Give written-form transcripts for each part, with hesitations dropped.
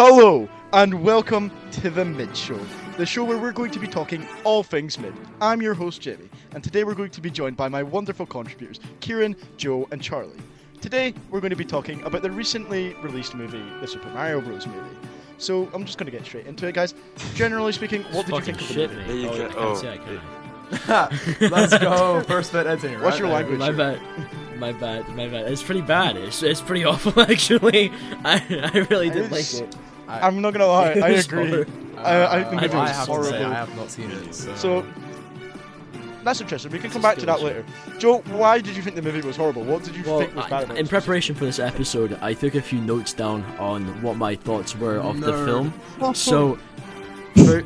Hello and welcome to The Mid Show, the show where we're going to be talking all things mid. I'm your host Jimmy, and today we're going to be joined by my wonderful contributors Kieran, Joe and Charlie. Today we're going to be talking about the recently released movie, The Super Mario Bros. Movie. So I'm just going to get straight into it, guys. Generally speaking, what did you think of the movie? Let's go. First bit editing, right? What's your language? My bad. It's pretty bad. It's pretty awful, actually. I really didn't like it. I'm not gonna lie, I agree. I think it was horrible. I have not seen it. So that's interesting. We can come back to that later. Joe, why did you think the movie was horrible? What did you think was bad about it? In preparation for this episode, I took a few notes down on what my thoughts were of the film. So,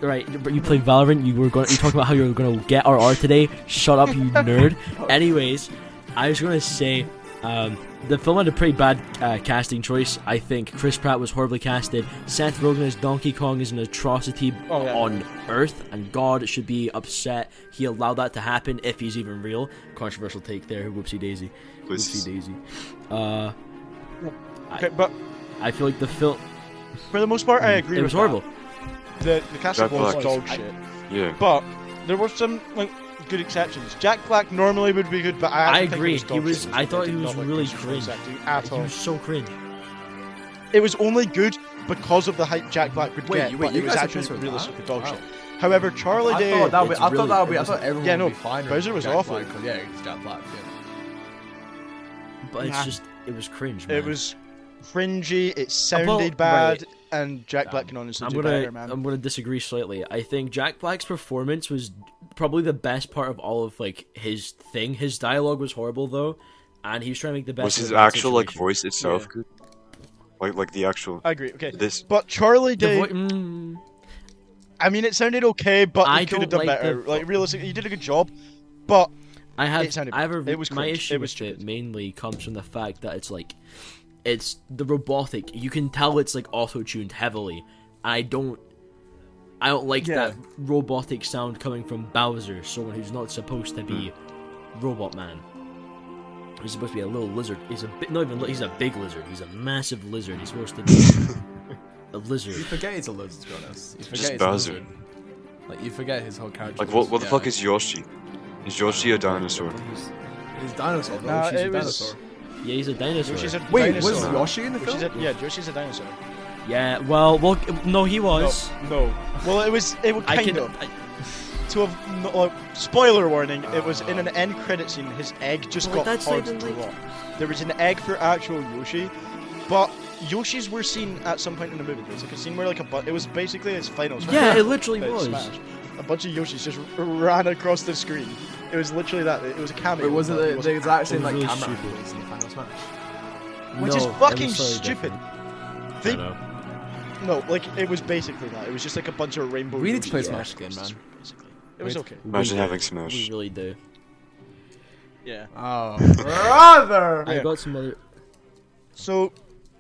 right, but you play Valorant. You talking about how you were gonna get RR today. Shut up, you nerd. Anyways, I was gonna say. The film had a pretty bad casting choice, I think. Chris Pratt was horribly casted. Seth Rogen as Donkey Kong is an atrocity on Earth, and God should be upset he allowed that to happen if he's even real. Controversial take there, whoopsie-daisy. Whoopsie-daisy. Okay, but I feel like the film... For the most part, I agree with that. It was horrible. The casting was dog shit. Yeah. But there were some... good exceptions. Jack Black normally would be good, but I agree. I thought he was really cringe at all. He was so cringe. It was only good because of the hype Jack Black would get. But it was actually realistic dog shit. However, Charlie Day. I thought everyone would be fine. Bowser was awful. Yeah, it's Jack Black. But it's just it was cringe. Man. It was cringy. It sounded bad. And Jack Black can honestly do better, man. I'm going to disagree slightly. I think Jack Black's performance was probably the best part of all of, like, his thing. His dialogue was horrible, though, and he was trying to make the best of it. Was his actual, like, voice itself good? Like, the actual... I agree, okay. But Charlie Day... I mean, it sounded okay, but he could have done better. Like, realistically, he did a good job, but it sounded... My issue with it mainly comes from the fact that it's, like... It's the robotic. You can tell it's like auto-tuned heavily. I don't like that robotic sound coming from Bowser, someone who's not supposed to be Robot Man. He's supposed to be a little lizard. He's a big lizard. He's a massive lizard. He's supposed to be a lizard. You forget he's a lizard, to be honest. Just Bowser. Lizard. Like you forget his whole character. Like what? What the fuck is Yoshi? Is Yoshi a dinosaur? He's dinosaur. No, she's a dinosaur. Yeah, he's a dinosaur. Wait, was Yoshi in the film? Yoshi's a dinosaur. Yeah, well, no, he was. No. Well, it was kind of. To have spoiler warning, it was in an end credit scene. His egg just got hard to drop. There was an egg for actual Yoshi, but Yoshis were seen at some point in the movie. There was like a scene where it was basically his finals. Yeah, it literally was. Smash. A bunch of Yoshis just ran across the screen. It was literally that. It was a cameo. But wasn't it? They was actually like really camera in the final smash, which is fucking stupid. No, like it was basically that. It was just like a bunch of rainbow. We need to play Smash again, man. Basically, it was okay. Imagine having Smash. We really do. Yeah. Oh, brother! I got some other. So,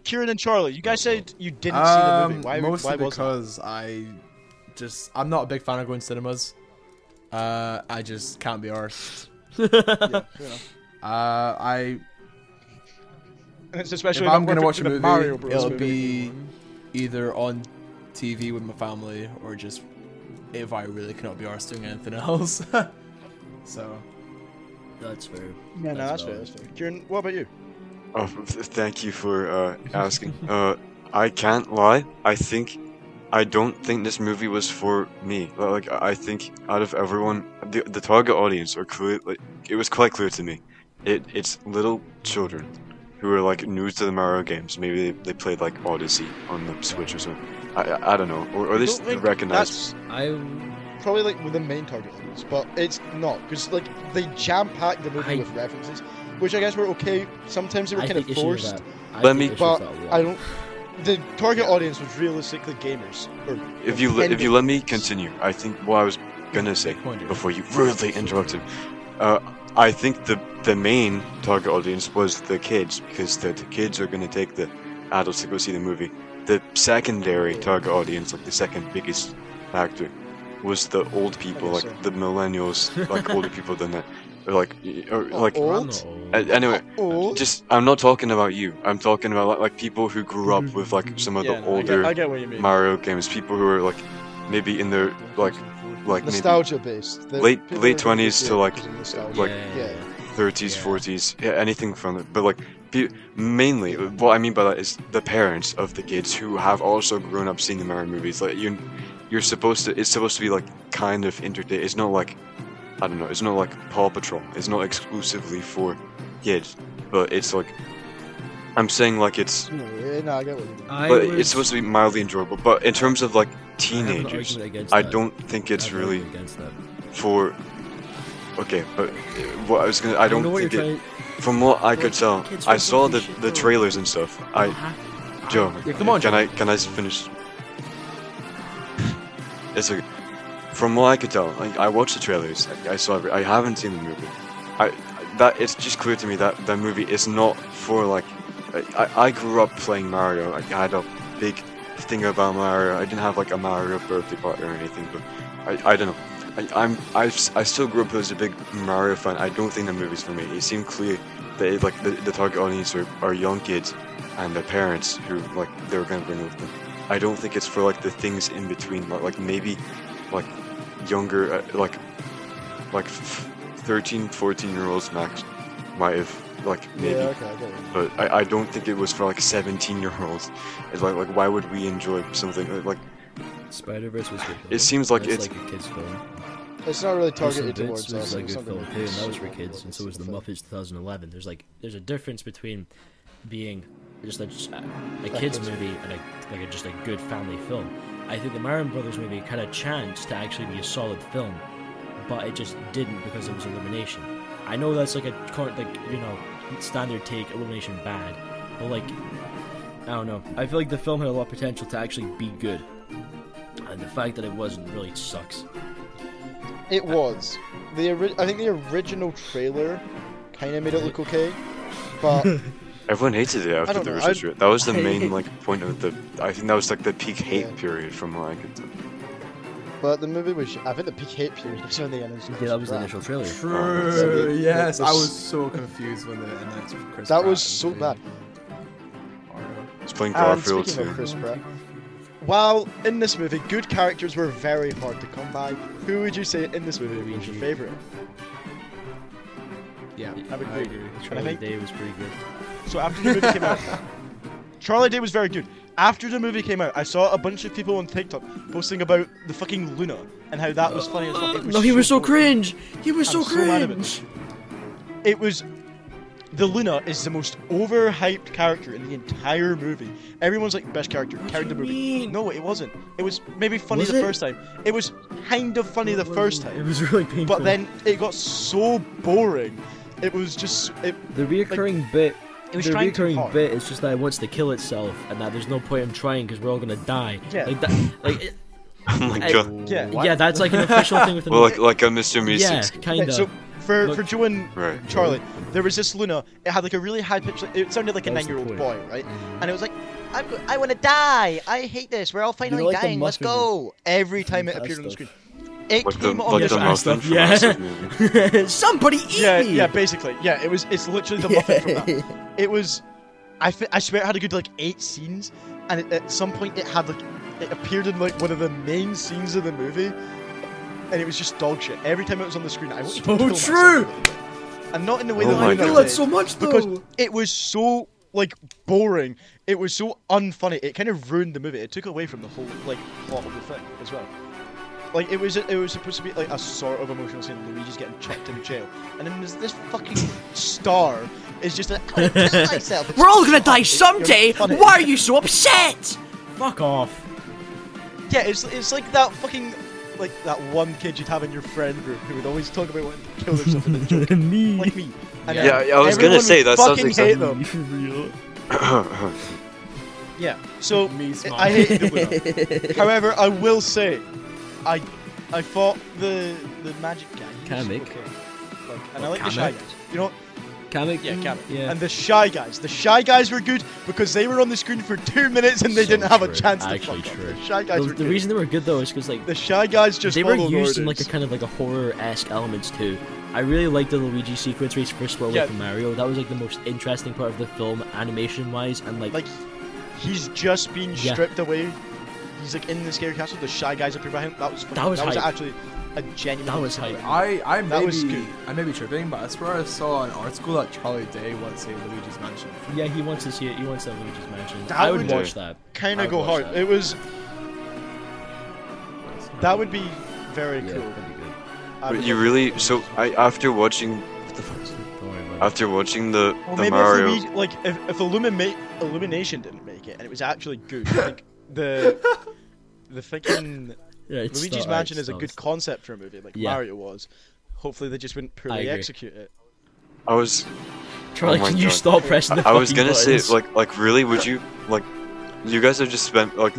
Kieran and Charlie, you guys said you didn't see the movie. Why? Mostly why because I'm not a big fan of going to cinemas. I just can't be arsed. Yeah, fair enough. Especially if I'm going to watch a movie, it'll be either on TV with my family or just if I really cannot be arsed doing anything else. So. That's fair. Yeah, that's fair. Kieran, what about you? Oh, thank you for asking. I can't lie. I don't think this movie was for me. Like, I think out of everyone, the target audience are clear. Like, it was quite clear to me. It's little children who are like new to the Mario games. Maybe they played like Odyssey on the Switch or something. I don't know. Or they recognize. Probably like with the main target audience, but it's not because like they jam packed the movie with references, which I guess were okay. Sometimes they were kind of forced. The target audience was realistically gamers. If you let me continue, I think what I was gonna say before you rudely interrupted. I think the main target audience was the kids because the kids are gonna take the adults to go see the movie. The secondary target audience, like the second biggest factor, was the old people, like the millennials, like older people than that. Like old? Anyway, old? Just I'm not talking about you. I'm talking about like people who grew up with like some of the older I get what you mean. Mario games. People who are like maybe in their like nostalgia based late 20s to like 30s, 40s, anything from it. But like mainly, what I mean by that is the parents of the kids who have also grown up seeing the Mario movies. Like you're supposed to. It's supposed to be like kind of entertaining. It's not like. I don't know, it's not like Paw Patrol, it's not exclusively for kids, but it's like, I'm saying like it's, no, I get what you mean. But it's supposed to be mildly enjoyable, but in terms of like teenagers, I don't think it's really for, okay, but what I was gonna, I don't think it, from what I could tell, I saw the trailers and stuff, Joe, can I finish? It's okay. From what I could tell, I watched the trailers. I saw. I haven't seen the movie. It's just clear to me that the movie is not for like. I grew up playing Mario. I had a big thing about Mario. I didn't have like a Mario birthday party or anything. But I don't know. I still grew up as a big Mario fan. I don't think the movie's for me. It seemed clear that it, like the target audience are young kids and their parents who like they were going to bring with them. I don't think it's for like the things in between. Like maybe like. Younger, like 13, 14-year-olds max might have, like, maybe. Yeah, okay, I get it. But I don't think it was for, like, 17-year-olds. It's like, why would we enjoy something, like... Spider-Verse was good. It seems like it's... like a kid's film. It's not really targeted towards us. Like a film, too, and that was for kids, and so was The Muppets 2011. There's a difference between being just a kid's movie and, just a good family film. I think the Mario Brothers movie had a chance to actually be a solid film, but it just didn't because it was Illumination. I know that's like a standard take, Illumination bad, but like, I don't know. I feel like the film had a lot of potential to actually be good, and the fact that it wasn't really sucks. It was. I think the original trailer kind of made it look okay, but... Everyone hated it after the original trailer. That was the main point of the. I think that was like the peak hate period from what I could tell. But the movie was. I think the peak hate period was when the initial. Yeah, that was the initial trailer. True. Yes, I was so confused when they announced Chris Pratt. That was so bad. It's playing Garfield too. Chris Pratt. While in this movie, good characters were very hard to come by. Who would you say in this movie was your favorite? Yeah, I would agree. Charlie Day was pretty good. So after the movie came out, Charlie Day was very good. After the movie came out, I saw a bunch of people on TikTok posting about the fucking Luna and how that was funny as well. No, he was so cringe. He was so cringe. It was... The Luna is the most overhyped character in the entire movie. Everyone's like, best character, carried the movie. Mean? No, it wasn't. It was maybe funny the first time. It was kind of funny the first time. It was really painful. But then it got so boring. It was just... the reoccurring bit... The recurring bit is just that it wants to kill itself, and that there's no point in trying because we're all gonna die. Yeah. Like that. Oh my god. Yeah. That's like an official thing with the. Well, like a Mr. Meeseeks. Yeah, kind of. So for Joe and Charlie, there was this Luna. It had like a really high pitch. It sounded like a 9-year-old boy, right? And it was like, I want to die. I hate this. We're all finally dying. Let's go. Every time it appeared on the screen. It like came on somebody eat me! Yeah, basically. Yeah, it's literally the Muppet from that. It was... I swear it had a good, 8 scenes, and at some point it had, it appeared in, one of the main scenes of the movie, and it was just dog shit. Every time it was on the screen, I wanted to kill myself. And not in the way that I feel it so much, though! Because it was so, boring. It was so unfunny. It kind of ruined the movie. It took away from the whole, plot of the thing as well. It was supposed to be a sort of emotional scene. Luigi's getting chucked in jail, and then there's this fucking star is just I kill myself. We're all gonna die someday. Why are you so upset? Fuck off. Yeah, it's like that fucking that one kid you'd have in your friend group who would always talk about wanting to kill themselves and then joke me. Like me. And yeah, I was gonna say that sounds like something real. Yeah. So I hate the winner. However, I will say. I fought the magic guy. Kamek. Okay. And I like Kamek. The Shy Guys. You know, Kamek? Yeah, Kamek. Yeah. And the Shy Guys. The Shy Guys were good because they were on the screen for 2 minutes and they didn't have a chance to fuck up. The Shy Guys were good. The reason they were good though is because like the Shy Guys just they were used in like a kind of like a horror-esque elements too. I really liked the Luigi sequence where he's first swirled from Mario. That was like the most interesting part of the film, animation-wise, and like he's just being stripped away. He's like in the scary castle. The Shy Guys appear behind him. That was actually a genuine. That was hype. I may be tripping, but I swear I saw an art school that Charlie Day wants a Luigi's Mansion. Yeah, he wants to see it. He wants that Luigi's Mansion. That I would watch that. Kind of go hard. That. It was. That would be very cool. But you really after watching what the fuck? After watching the Mario, maybe if Illumination didn't make it and it was actually good, like the freaking Luigi's Mansion is a good concept for a movie like Mario was. Hopefully they just wouldn't poorly execute it. I was Charlie, can you stop pressing the fucking buttons? Say like really would you like you guys have just spent like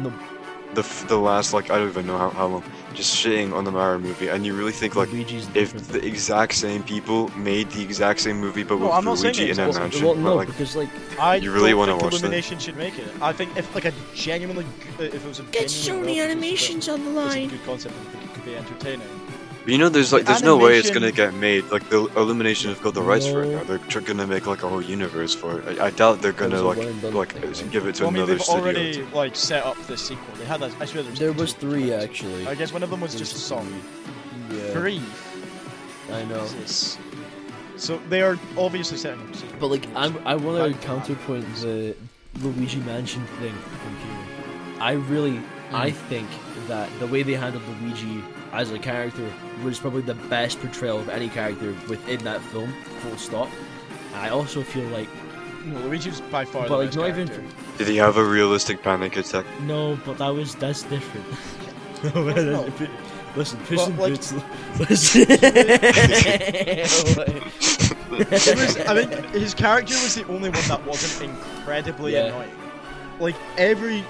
the last like I don't even know how long just shitting on the Mario movie, and you really think like if the exact same people made the exact same movie but with Luigi in that mansion, because like I you really want to watch Illumination should make it. I think if like a genuinely if it was a get so many animations on the line, it's a good concept and I think it could be entertaining. But you know, there's no way it's gonna get made. Like the Illumination have got the rights for it now. They're gonna make like a whole universe for it. I doubt they're gonna like give it to another studio. They've already like set up the sequel. They had that. I swear there was three plans. Actually. I guess one of them was just a song. Yeah. Three. I know. Jesus. So they are obviously setting up the sequel. But like I want to counterpoint the Luigi Mansion thing. I really I think that the way they handled Luigi as a character was probably the best portrayal of any character within that film, full stop. I also feel like Luigi's by far the best character. Did he have a realistic panic attack? No, but that's different. No. Listen, Puss in Boots. Listen. I mean, his character was the only one that wasn't incredibly annoying. Like every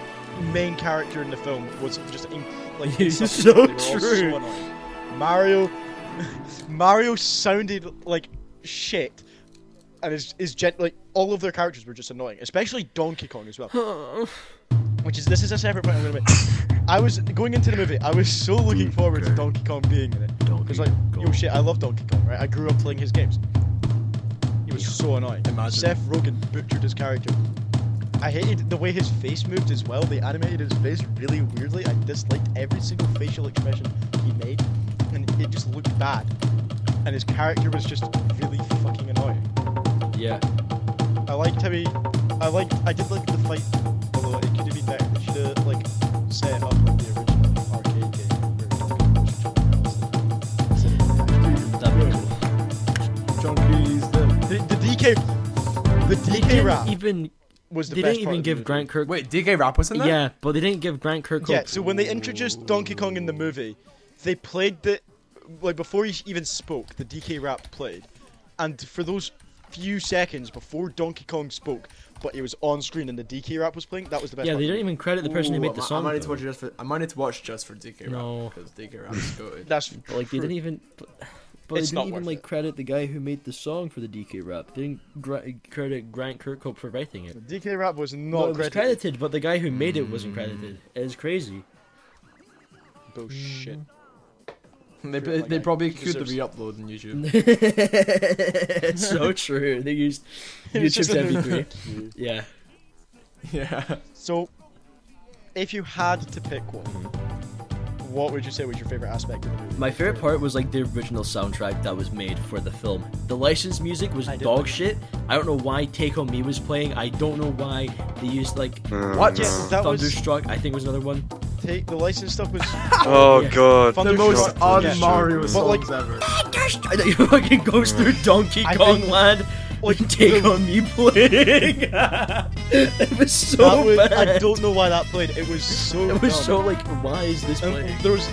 main character in the film was just like it's so true. So Mario sounded like shit, and like all of their characters were just annoying, especially Donkey Kong as well. This is a separate point I'm gonna make. I was going into the movie. I was so looking forward to Donkey Kong being in it. Because yo shit, I love Donkey Kong, right? I grew up playing his games. He was so annoying. Imagine. Seth Rogen butchered his character. I hated the way his face moved as well. They animated his face really weirdly. I disliked every single facial expression he made, and it just looked bad. And his character was just really fucking annoying. Yeah. I did like the fight, although it could have been better. They should have like set it up like the original arcade game The DK Rap. They didn't even give Grant Kirkhope. Wait, DK Rap was in there? Yeah, but they didn't give Grant Kirkhope. Yeah, so when they introduced Donkey Kong in the movie, they played before he even spoke, the DK Rap played. And for those few seconds before Donkey Kong spoke, but it was on screen and the DK Rap was playing, that was the best. Yeah, they didn't even credit the person who made the song. I might need to watch just for DK Rap. No. Because DK Rap's goated. That's but, like, they didn't even. But it's they didn't even credit the guy who made the song for the DK Rap. They didn't credit Grant Kirkhope for writing it. The DK Rap was not credited, but the guy who made it wasn't credited. It's crazy. Bullshit. They probably could re-upload on YouTube. It's so true. They used YouTube's MP3. Yeah. Yeah. So, if you had to pick one, what would you say was your favorite aspect of the movie? My favorite part was like the original soundtrack that was made for the film. The licensed music was dog shit. I don't know why Take On Me was playing. I don't know why they used Thunderstruck. I think was another one. The licensed stuff was. God! The most odd Mario songs ever. It fucking goes through Donkey Kong Land. Like Take On Me playing. It was so bad. I don't know why that played. It was so. It was dumb. So like, why is this playing? There was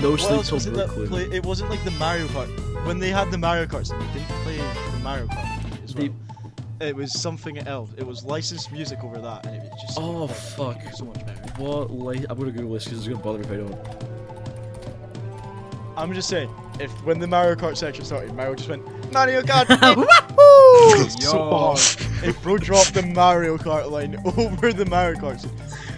no sleep till Brooklyn. It wasn't like the Mario Kart. When they had the Mario Karts, they didn't play the Mario Kart as well. It was something else. It was licensed music over that, and it was just. Oh fuck! So much better. I'm gonna Google this because it's gonna bother me if I don't. I'm just saying, when the Mario Kart section started, Mario just went. Mario Kart! Wahoo! So a bro dropped the Mario Kart line over the Mario Kart.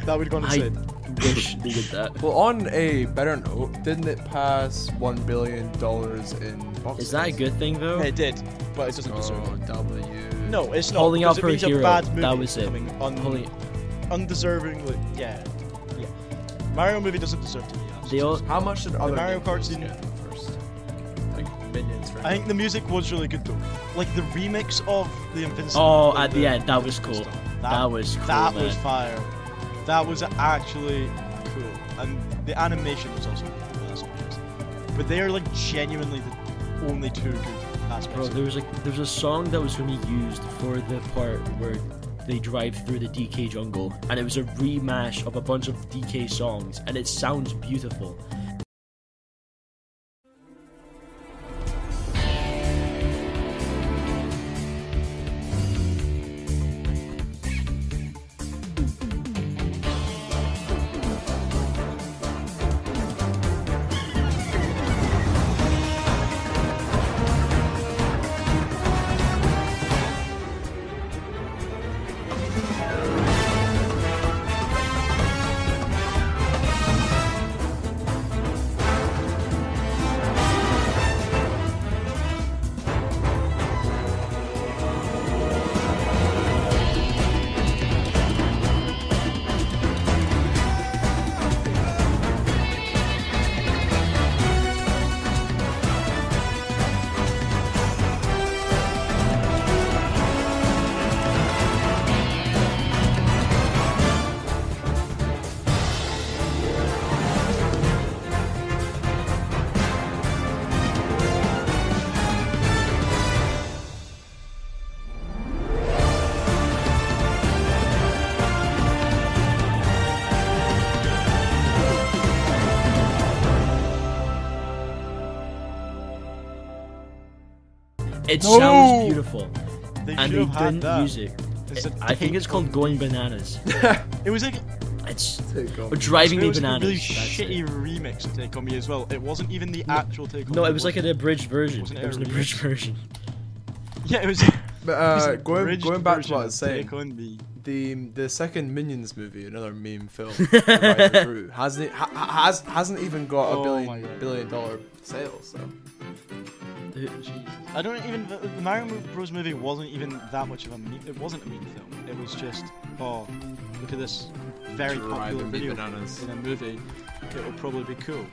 That would go insane. I wish they did that. Well, on a better note, didn't it pass $1 billion in boxes? Is that a good thing, though? It did, but it doesn't deserve it. No, it's not. Holding out for a hero. Bad movie that was it. Undeservingly. Yeah. Yeah. Mario movie doesn't deserve to be asked. How much did other Mario Kart's get first? Like Minions, right? I think the music was really good, though. Like the remix of the Invincible. Oh, at the end, that was cool. That was cool. That was fire. That was actually cool. And the animation was also cool. But they are like genuinely the only two good aspects. Bro, there was a song that was going to be used for the part where they drive through the DK jungle, and it was a remash of a bunch of DK songs, and it sounds beautiful. It sounds beautiful. They didn't use it. I think it's called Going Bananas. It was like... It's Driving Me Bananas. It was a really shitty remix of Take On Me as well. It wasn't even the actual Take On Me. No, it was like an abridged version. Yeah, it was... But going back to what I was saying, the second Minions movie, another meme film, hasn't even got $1 billion sales, so... I don't even. The Mario Bros. Movie wasn't even that much of a meme. It wasn't a meme film. It was just, oh, look at this very popular video in a movie. It will probably be cool,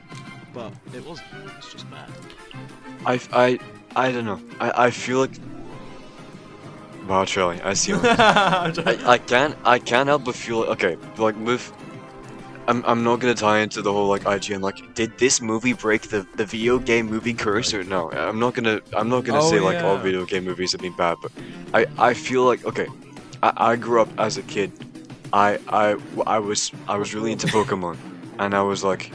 but it wasn't. It's just bad. I don't know. I feel like. Wow, Charlie, I see. I can't help but feel like, okay, like move. I'm not gonna tie into the whole like IGN like did this movie break the video game movie curse or no? I'm not gonna say like all video game movies have been bad, but I feel like okay, I grew up as a kid, I was really into Pokemon, and I was like,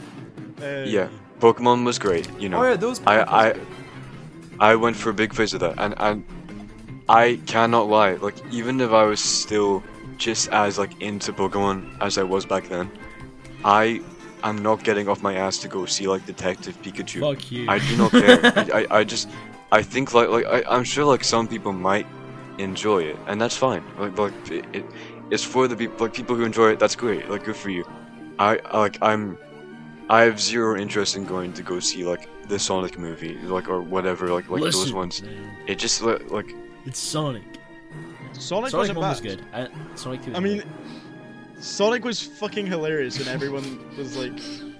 yeah, Pokemon was great, you know. Oh yeah, those. I went for a big phase of that, and I cannot lie, like even if I was still just as like into Pokemon as I was back then. I am not getting off my ass to go see like Detective Pikachu. Fuck you. I do not care. I think I'm sure like some people might enjoy it, and that's fine. It's for the people who enjoy it. That's great. Like good for you. I have zero interest in going to go see like the Sonic movie, like or whatever, like listen, those ones. Man. It just like it's Sonic. Sonic was good. Sonic 2. I mean. Sonic was fucking hilarious, and everyone was like,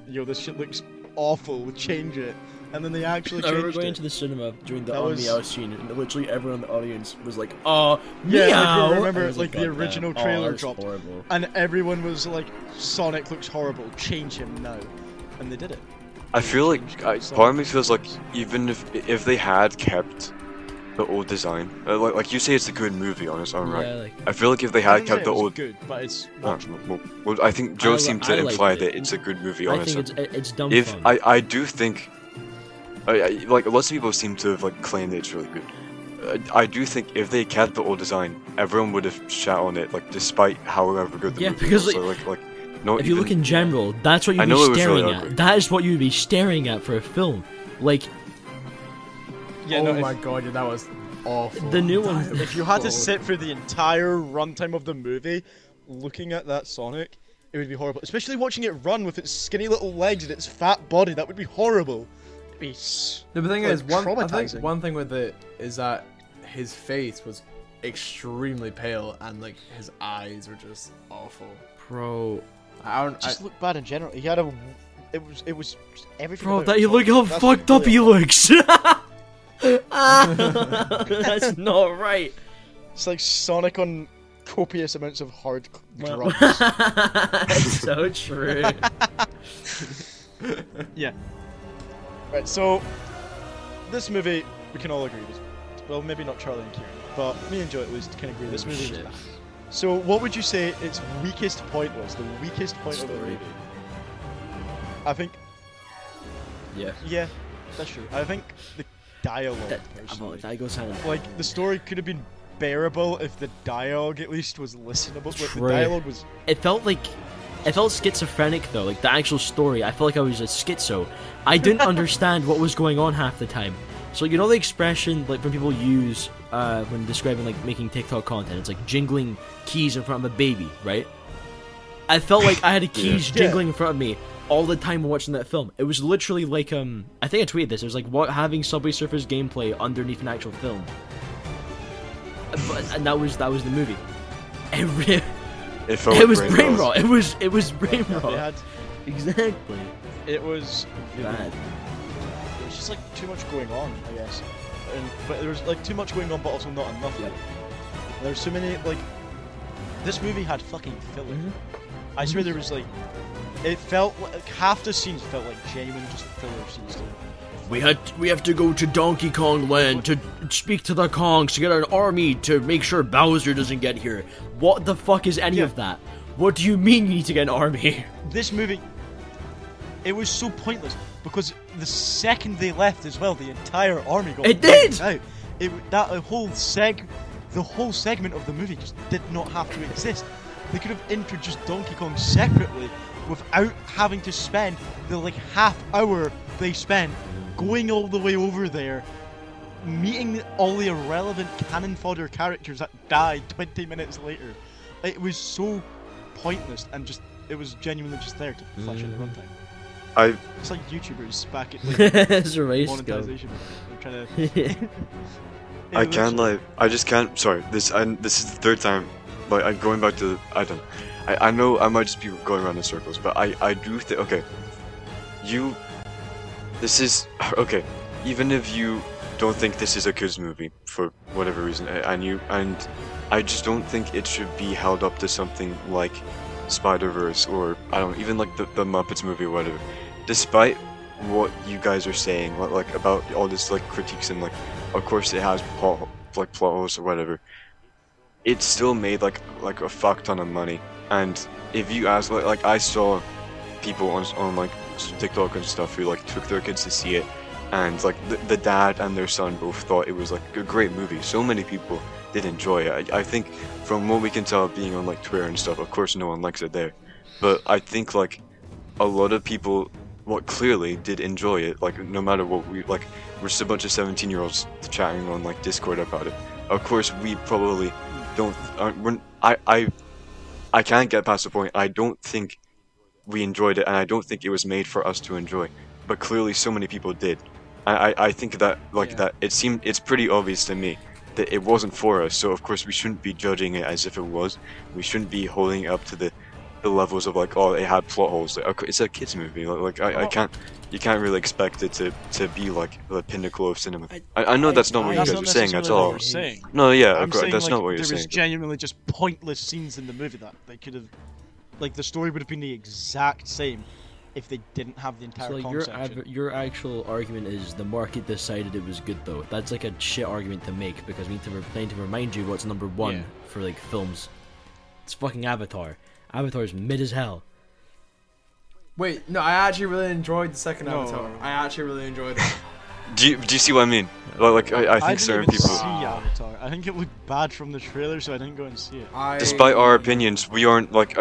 "Yo, this shit looks awful. Change it." And then they actually changed it. I remember going to the cinema during the meow scene, and literally everyone in the audience was like, "Oh, meow!" Yeah, I remember like the original trailer dropped, horrible. And everyone was like, "Sonic looks horrible. Change him now," and they did it. I feel like part of me feels like even if they had kept the old design, like you say, it's a good movie on its own, right? Yeah, like, I feel like if they had kept the old, good, but it's well, I think Joe seemed to imply that it's a good movie on its own. It's dumb. If fun. I do think, like lots of people seem to have like claimed that it's really good. I do think if they kept the old design, everyone would have shat on it, like despite however good the movie was. So, if you look in general, that's what you'd be staring at. That is what you'd be staring at for a film, like. Yeah, oh no, my god, yeah, that was awful. The new one. If you had to sit through the entire runtime of the movie looking at that Sonic, it would be horrible. Especially watching it run with its skinny little legs and its fat body. That would be horrible. It'd be the thing is, one thing with it is that his face was extremely pale and like his eyes were just awful. Bro, I looked bad in general. He had a. It was everything. Bro, that you look how fucked up he looks. That's not right. It's like Sonic on copious amounts of hard drugs. That's so true. Yeah. Right, so this movie we can all agree with. Well, maybe not Charlie and Kieran, but me and Joe at least can agree this movie is bad. So, what would you say its weakest point was? The weakest point story. Of the movie. I think. Yeah. Yeah, that's true. I think the dialogue. I go silent. Like the story could have been bearable if the dialogue at least was listenable. True. But the dialogue was. It felt schizophrenic though. Like the actual story, I felt like I was a schizo. I didn't understand what was going on half the time. So you know the expression like when people use when describing like making TikTok content, it's like jingling keys in front of a baby, right? I felt like I had keys jingling in front of me all the time watching that film. It was literally like I think I tweeted this. It was like having Subway Surfers gameplay underneath an actual film, and that was the movie. It was brain rot. It was brain rot. Exactly. It was bad. It was just like too much going on, I guess. But there was like too much going on, but also not enough. Yeah. There were so many like. This movie had fucking filler. Mm-hmm. I swear there was like. It felt like half the scenes felt like genuine just filler scenes. We have to go to Donkey Kong Land to speak to the Kongs to get an army to make sure Bowser doesn't get here. What the fuck is any of that? What do you mean you need to get an army? This movie, it was so pointless because the second they left as well, the entire army got. It did. Out. The whole segment of the movie just did not have to exist. They could have introduced Donkey Kong separately. Without having to spend the like half hour they spent going all the way over there, meeting all the irrelevant cannon fodder characters that died 20 minutes later. It was so pointless and just it was genuinely just there to flesh out the runtime. It's like YouTubers back at like monetization. They're trying to. This is the third time. Like I'm going back to I don't. I know I might just be going around in circles, but I do think, even if you don't think this is a kids movie, for whatever reason, I just don't think it should be held up to something like Spider-Verse, or, even like the Muppets movie or whatever. Despite what you guys are saying, like, about all this, like, critiques and, like, of course it has, plot holes or whatever, it still made, like a fuck ton of money. And if you ask, like I saw people on like TikTok and stuff who like took their kids to see it, and like the dad and their son both thought it was like a great movie. So many people did enjoy it. I think from what we can tell, being on like Twitter and stuff, of course no one likes it there, but I think like a lot of people clearly did enjoy it. Like no matter what, we're just a bunch of 17-year-olds chatting on like Discord about it. Of course we probably don't. I can't get past the point. I don't think we enjoyed it, and I don't think it was made for us to enjoy. But clearly, so many people did. I think that it's pretty obvious to me that it wasn't for us. So of course, we shouldn't be judging it as if it was. We shouldn't be holding it up to the levels of like, oh, it had plot holes. Like, it's a kids movie. You can't really expect it to be like the pinnacle of cinema. I know that's not what you guys are saying at all. No, yeah, that's not what you're saying. There was genuinely just pointless scenes in the movie that they could have, like, the story would have been the exact same if they didn't have the entire concept. Your actual argument is the market decided it was good, though. That's like a shit argument to make because we need to remind you what's number one for like films. It's fucking Avatar. Avatar's mid as hell. Wait, no, I actually really enjoyed the second Avatar. I actually really enjoyed it. Do you see what I mean? Like, I think certain people. I didn't even see Avatar. I think it looked bad from the trailer, so I didn't go and see it. Despite our opinions, we aren't like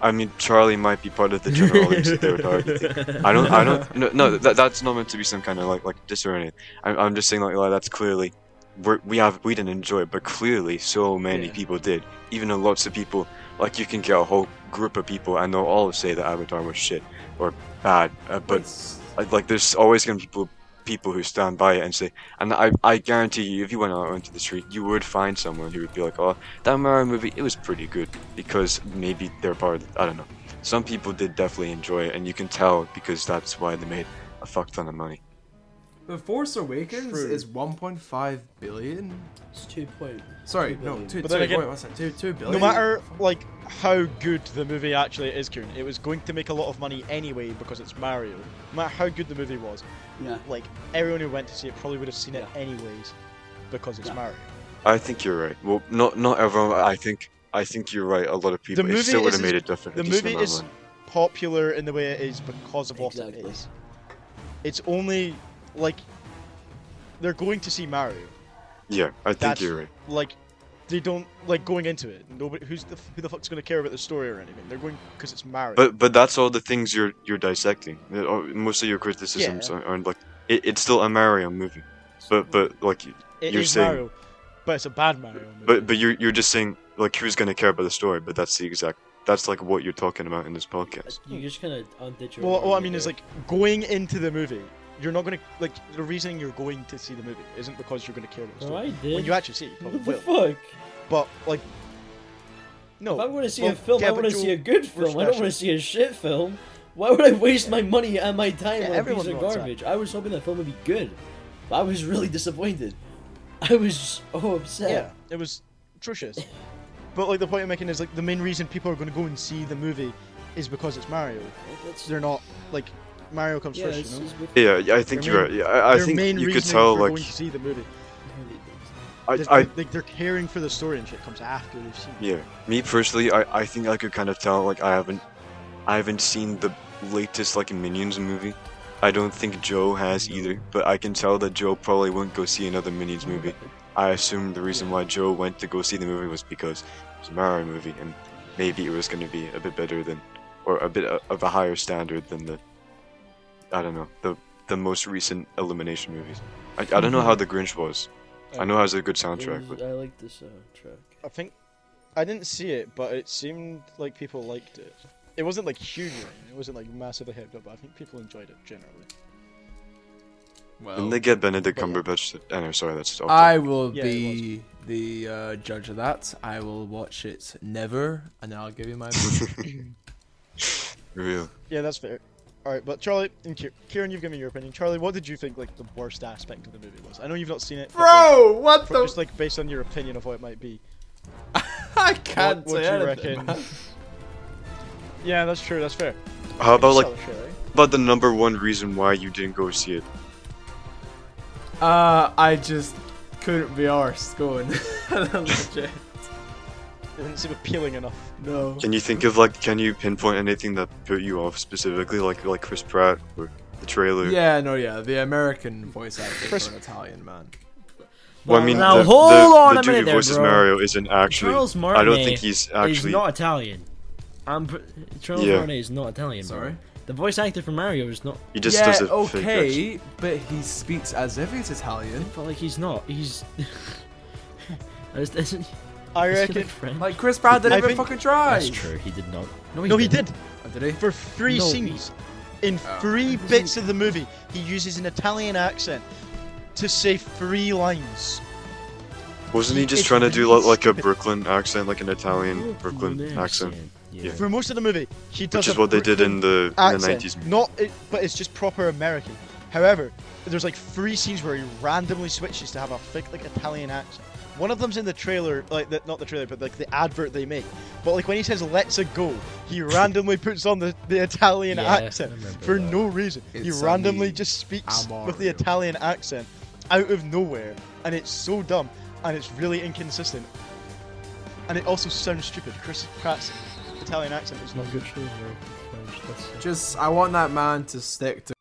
I mean, Charlie might be part of the general audience that they would already think. That's not meant to be some kind of like diss or anything. I'm just saying like that's clearly we didn't enjoy it, but clearly so many people did. Even though lots of people, like you can get a whole group of people and they'll all say that Avatar was shit or bad, but like there's always gonna be people who stand by it and say, and I guarantee you, if you went out onto the street, you would find someone who would be like, oh, that Mario movie, it was pretty good, because maybe they're part of the, I don't know. Some people did definitely enjoy it, and you can tell because that's why they made a fuck ton of money. The Force Awakens is 1.5 billion? It's 2.2 Sorry, 2 no, 2, 2, again, wait, that, 2, 2 billion. No matter like how good the movie actually is, Kuhn, it was going to make a lot of money anyway because it's Mario. No matter how good the movie was, like everyone who went to see it probably would have seen it anyways because it's Mario. I think you're right. Well, not everyone, I think you're right. A lot of people, it still would have made it different. The movie is popular in the way it is because of what it is. It's only... like, they're going to see Mario. Yeah, I think you're right. Like, they don't like going into it. Nobody, who the fuck's going to care about the story or anything? They're going because it's Mario. But that's all the things you're dissecting. Most of your criticisms are like it's still a Mario movie. But like you're saying, Mario, but it's a bad Mario movie. But you're just saying like who's going to care about the story? But that's the exact. That's like what you're talking about in this podcast. You're just gonna unditch your. Well, what I mean is like going into the movie. You're not going to, like, the reason you're going to see the movie isn't because you're going to care about the story. Oh, I did. When you actually see it, you probably will. What the fuck? But, like, no. If I want to see a film, I want to see a good film. I don't want to see a shit film. Why would I waste my money and my time on a piece of garbage? That. I was hoping that film would be good. But I was really disappointed. I was so upset. Yeah, it was atrocious. But, like, the point I'm making is, like, the main reason people are going to go and see the movie is because it's Mario. They're not, like... Mario comes first, you know? Yeah, I think you're right. Yeah, I think you could tell, like... going to see the movie. They're caring for the story and shit comes after they've seen it. Yeah, me personally, I think I could kind of tell, like, I haven't seen the latest, like, Minions movie. I don't think Joe has either, but I can tell that Joe probably wouldn't go see another Minions movie. I assume the reason why Joe went to go see the movie was because it was a Mario movie, and maybe it was going to be a bit better than... or a bit of a higher standard than the... I don't know, the most recent Illumination movies. I don't know how The Grinch was. I know it has a good soundtrack. I like the soundtrack. I think, I didn't see it, but it seemed like people liked it. It wasn't like huge, it wasn't like massively hyped up, but I think people enjoyed it generally. Well, and they get Benedict Cumberbatch to, oh, sorry, that's awful. I will be the judge of that. I will watch it never, and I'll give you my opinion. Real. Yeah, that's fair. Alright, but Charlie and Kieran, you've given me your opinion. Charlie, what did you think, like, the worst aspect of the movie was? I know you've not seen it. Bro, like, what the... just, like, based on your opinion of what it might be. I can't say anything, man. Yeah, that's true, that's fair. How about, like, about the number one reason why you didn't go see it? I just couldn't be arsed going. Legit. It didn't seem appealing enough. No. Can you think of like? Can you pinpoint anything that put you off specifically, like Chris Pratt or the trailer? The American voice actor for an Italian man. Well, I mean, now hold on a minute, there, voices bro. Mario isn't actually. Charles Martinet. I don't think he's actually. He's not Italian. Charles Martinet is not Italian. Sorry. Bro. The voice actor for Mario is not. He just does it. Okay, but he speaks as if he's Italian. But like he's not. He's. I reckon. Like Chris Pratt didn't even fucking try. That's true. He did not. No, he did. Oh, did he? For three scenes, in three bits of the movie, he uses an Italian accent to say three lines. Wasn't he just trying to do like a Brooklyn accent, like an Italian Brooklyn accent? Yeah. For most of the movie, he does. Which is what they did in the accent, in the 90s. But it's just proper American. However, there's like three scenes where he randomly switches to have a thick like Italian accent. One of them's in the trailer, like not the trailer, but like the advert they make. But like when he says "let's-a go," he randomly puts on the Italian accent for no reason. It's he randomly just speaks with the Italian accent out of nowhere, and it's so dumb, and it's really inconsistent, and it also sounds stupid. Chris Pratt's Italian accent is not good. Just, I want that man to stick to.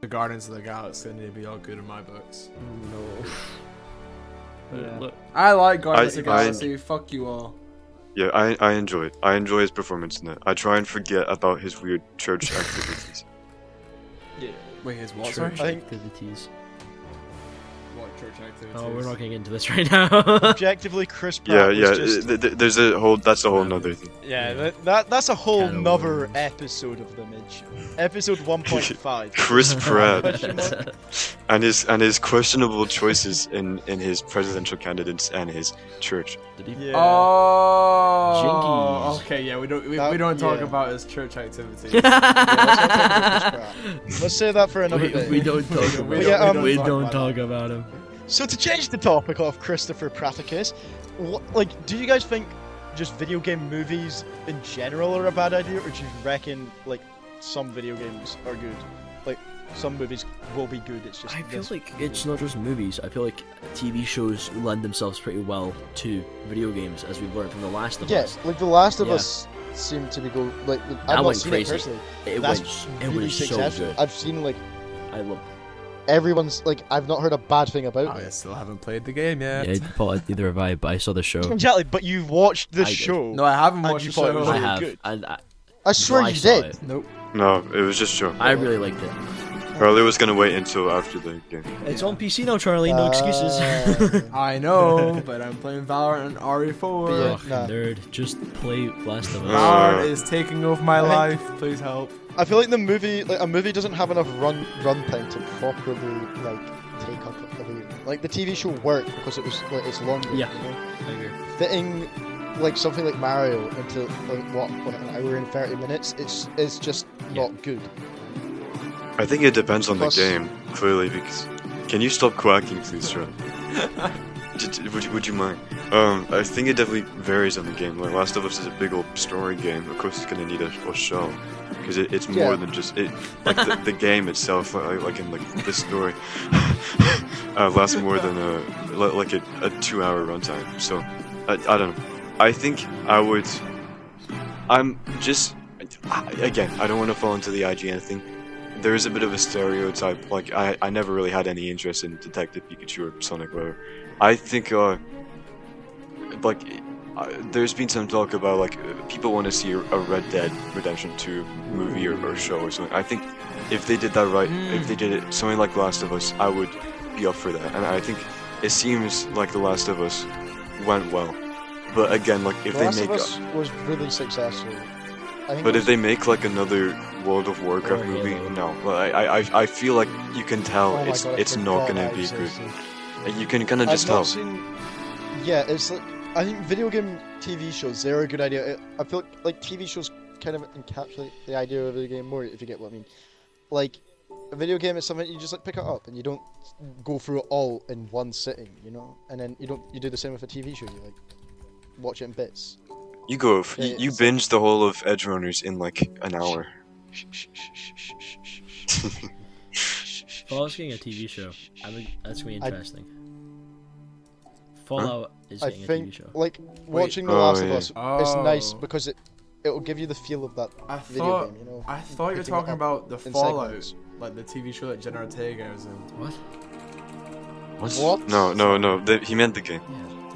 the Guardians of the Galaxy need to be all good in my books. No. Yeah. I like Guardians of the Galaxy. Fuck you all. Yeah, I enjoy it. I enjoy his performance in it. I try and forget about his weird church activities. Yeah. Wait, his what? Church activities. What church activities? Oh, we're not getting into this right now. Objectively, Chris Pratt. Yeah, yeah. Just... There's a whole. That's a whole nother thing. Yeah, that's a whole nother episode of The Mid Show. Episode 1.5. Chris Pratt and his questionable choices in his presidential candidates and his church. Yeah. Oh. Jinkies. Okay. Yeah, we don't talk about his church activities. Yeah, let's save that for another day. We don't talk about. We don't talk about him. So to change the topic of Christopher Praticus, like, do you guys think just video game movies in general are a bad idea, or do you reckon like some video games are good? Like some movies will be good. It's just it's not just movies. I feel like TV shows lend themselves pretty well to video games, as we've learned from The Last of Us. Yes, like The Last of Us seemed to be good. Like I've not seen it personally. It was really successful. So good. I've seen everyone's like, I've not heard a bad thing about it. I still haven't played the game yet. Yeah, Paul, neither have I, but I saw the show. Exactly, but you've watched the show. No, I haven't watched the show. I have. Good. I swear you did. It. Nope. No, it was just a show. I really liked it. Charlie was going to wait until after the game. It's on PC now, Charlie. No excuses. I know, but I'm playing Valorant and RE4. Yeah, nerd, just play Last of Us. Valorant is taking over my life. Please help. I feel like a movie doesn't have enough runtime to properly take up everything. Like the TV show worked because it was it's longer. Yeah, you know? I agree. Fitting something like Mario into an hour and 30 minutes, it's just not good. I think it depends on the game, clearly. Because can you stop quacking, please, Sean? Would you mind? I think it definitely varies on the game. Like Last of Us is a big old story game. Of course, it's gonna need a show. Because it's more than just it. Like the game itself, like this story, lasts more than a 2-hour runtime. So I don't know. I think I would. I don't want to fall into the IGN thing. There is a bit of a stereotype. Like I never really had any interest in Detective Pikachu or Sonic, whatever. I think there's been some talk about people want to see a Red Dead Redemption 2 movie or show or something. I think if they did that right, if they did it something like Last of Us, I would be up for that. And I think it seems like The Last of Us went well, but again, was really successful. If they make another World of Warcraft movie, no. I feel like you can tell it's not gonna be good. And you can kind of just tell. I think video game TV shows, they're a good idea. I feel like TV shows kind of encapsulate the idea of a video game more, if you get what I mean. Like, a video game is something you just pick it up and you don't go through it all in one sitting, you know? And then you do the same with a TV show, you watch it in bits. You binge the whole of Edgerunners in an hour. Fallout's getting a TV show. That's going to be interesting. Fallout is getting a TV show. Watching The Last of Us is nice because it'll give you the feel of that video game, you know? I thought you were talking about the Fallout, segments. The TV show that Jen Ortega was in. What? What? No. He meant the game.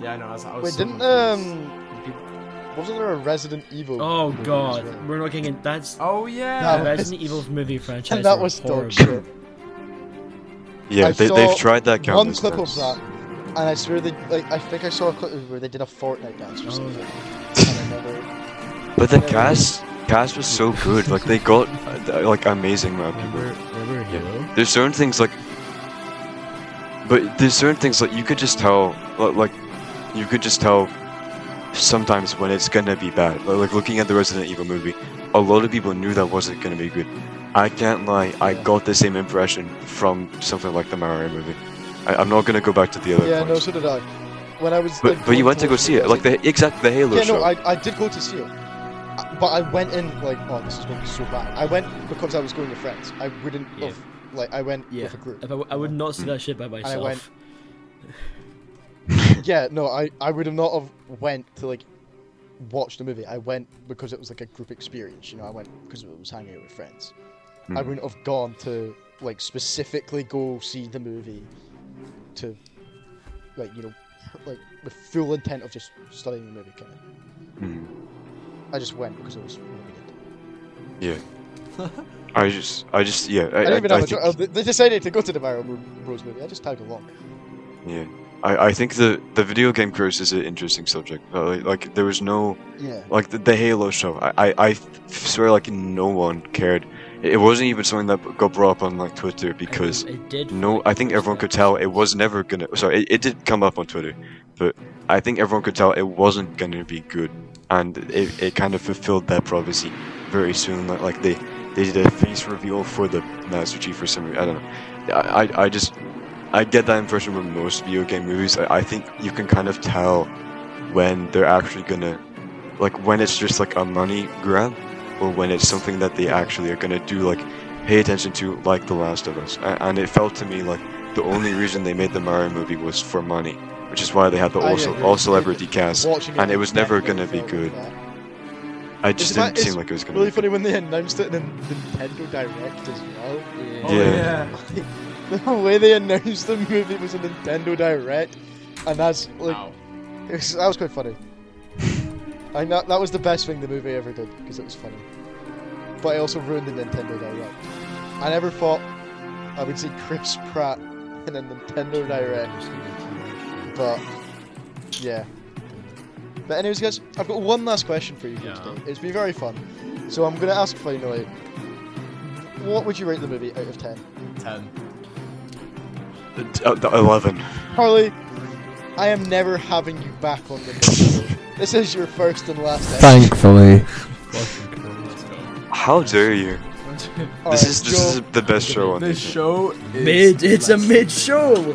Yeah, I know. Wait, wasn't there a Resident Evil? Oh god, well? We're looking at that's. Oh yeah, the Resident Evil movie franchise. And that was dog shit. Yeah, they've tried that countless times. One clip of that, and I swear they I think I saw a clip where they did a Fortnite dance or something. But the cast was so good. They got amazing amount of people. Remember Halo? There's certain things you could just tell sometimes when it's gonna be bad. Looking at the Resident Evil movie, a lot of people knew that wasn't gonna be good. I can't lie, I got the same impression from something like the Mario movie. I'm not gonna go back to the other points. Yeah, no, so did I. When I was but you went to go see it, the Halo show. Yeah, no, I did go to see it. But I went in oh, this is gonna be so bad. I went because I was going with friends. I wouldn't have, I went with a group. I would not see that shit by myself. And I went... Yeah, no, I would have not have went to watch the movie. I went because it was a group experience, you know. I went because it was hanging out with friends. I wouldn't have gone to, like, specifically go see the movie to, like, you know, like, with full intent of just studying the movie, kind of. I just went because it was really good. Yeah. I just, yeah. They decided to go to the Mario Bros. Movie. I just tagged along. Yeah. I think the video game curse is an interesting subject. Like there was no... Yeah. Like, the Halo show. I swear, like, no one cared. It wasn't even something that got brought up on, like, Twitter, because... I think everyone could tell it was never gonna... Sorry, it did come up on Twitter, but I think everyone could tell it wasn't gonna be good. And it kind of fulfilled that prophecy very soon. Like, they did a face reveal for the Natsuchi for some reason. I don't know. I just... I get that impression with most video game movies. I think you can kind of tell when they're actually gonna, like, when it's just like a money grab, or when it's something that they actually are gonna do, like, pay attention to, like The Last of Us. And it felt to me like the only reason they made the Mario movie was for money, which is why they had the all celebrity cast, and it was never gonna be good. I just didn't seem like it was gonna be good. It's really funny when they announced it in the Nintendo Direct as well. Yeah. The way they announced the movie was a Nintendo Direct, and that's like, that was quite funny. And that was the best thing the movie ever did, because it was funny. But it also ruined the Nintendo Direct. I never thought I would see Chris Pratt in a Nintendo Direct, but yeah. But anyways, guys, I've got one last question for you today. It's been very fun, so I'm gonna ask finally, what would you rate the movie out of 10? 10. 11. Harley, I am never having you back on the show. This is your first and last episode. Thankfully. How dare you? This is the best show on this show. It's a mid show.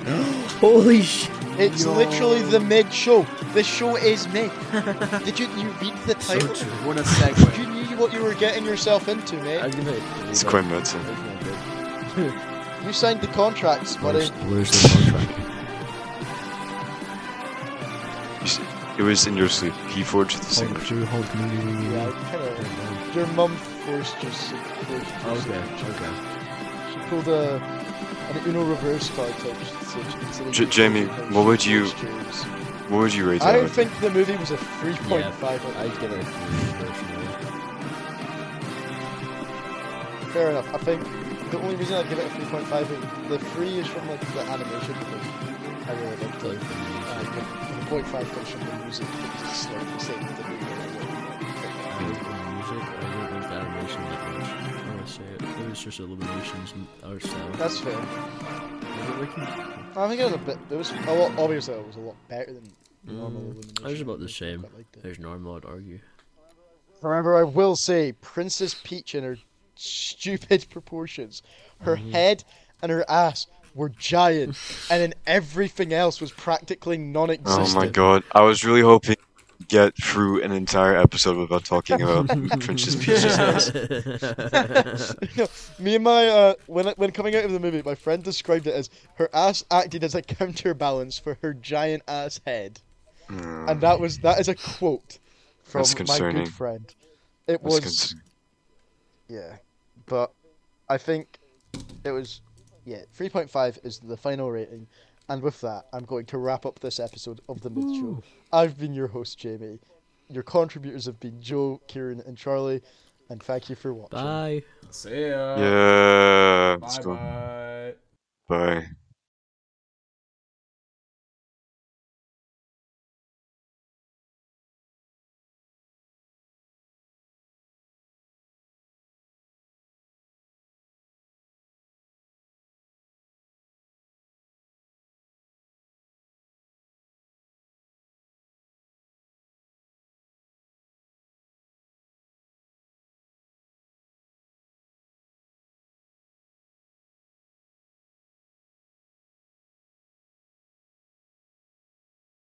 Holy shit! It's literally the mid show. This show is mid. Did you read the title? So what a segue. You knew what you were getting yourself into, mate. It's quite nuts. You signed the contracts, buddy. Where's the contract? It was in your sleep. He forged the signature. Your mum forged your signature. Okay. She pulled an Uno reverse card type. Jamie, what would you rate that? I think the movie was a 3.5. Yeah, I'd give it a 3. Fair enough. I think... The only reason I give it a 3.5, the 3 is from, like, the animation, because I really liked it. The 0.5 comes from the music, because it's like the same thing. It was just Illumination's or sound. That's fair. I think it was a bit. Obviously, it was a lot better than normal Illumination. I was about the same. There's normal, I'd argue. Remember, I will say, Princess Peach and her stupid proportions. Her head and her ass were giant, and then everything else was practically non-existent. Oh my god, I was really hoping to get through an entire episode without talking about Princess Peach's ass. No, me and my, when coming out of the movie, my friend described it as her ass acted as a counterbalance for her giant ass head. And that is a quote from my good friend. Yeah, but I think it was, 3.5 is the final rating, and with that, I'm going to wrap up this episode of The Mid Show. I've been your host, Jamie. Your contributors have been Joe, Kieran, and Charlie, and thank you for watching. Bye. See ya. Yeah. Bye. Bye.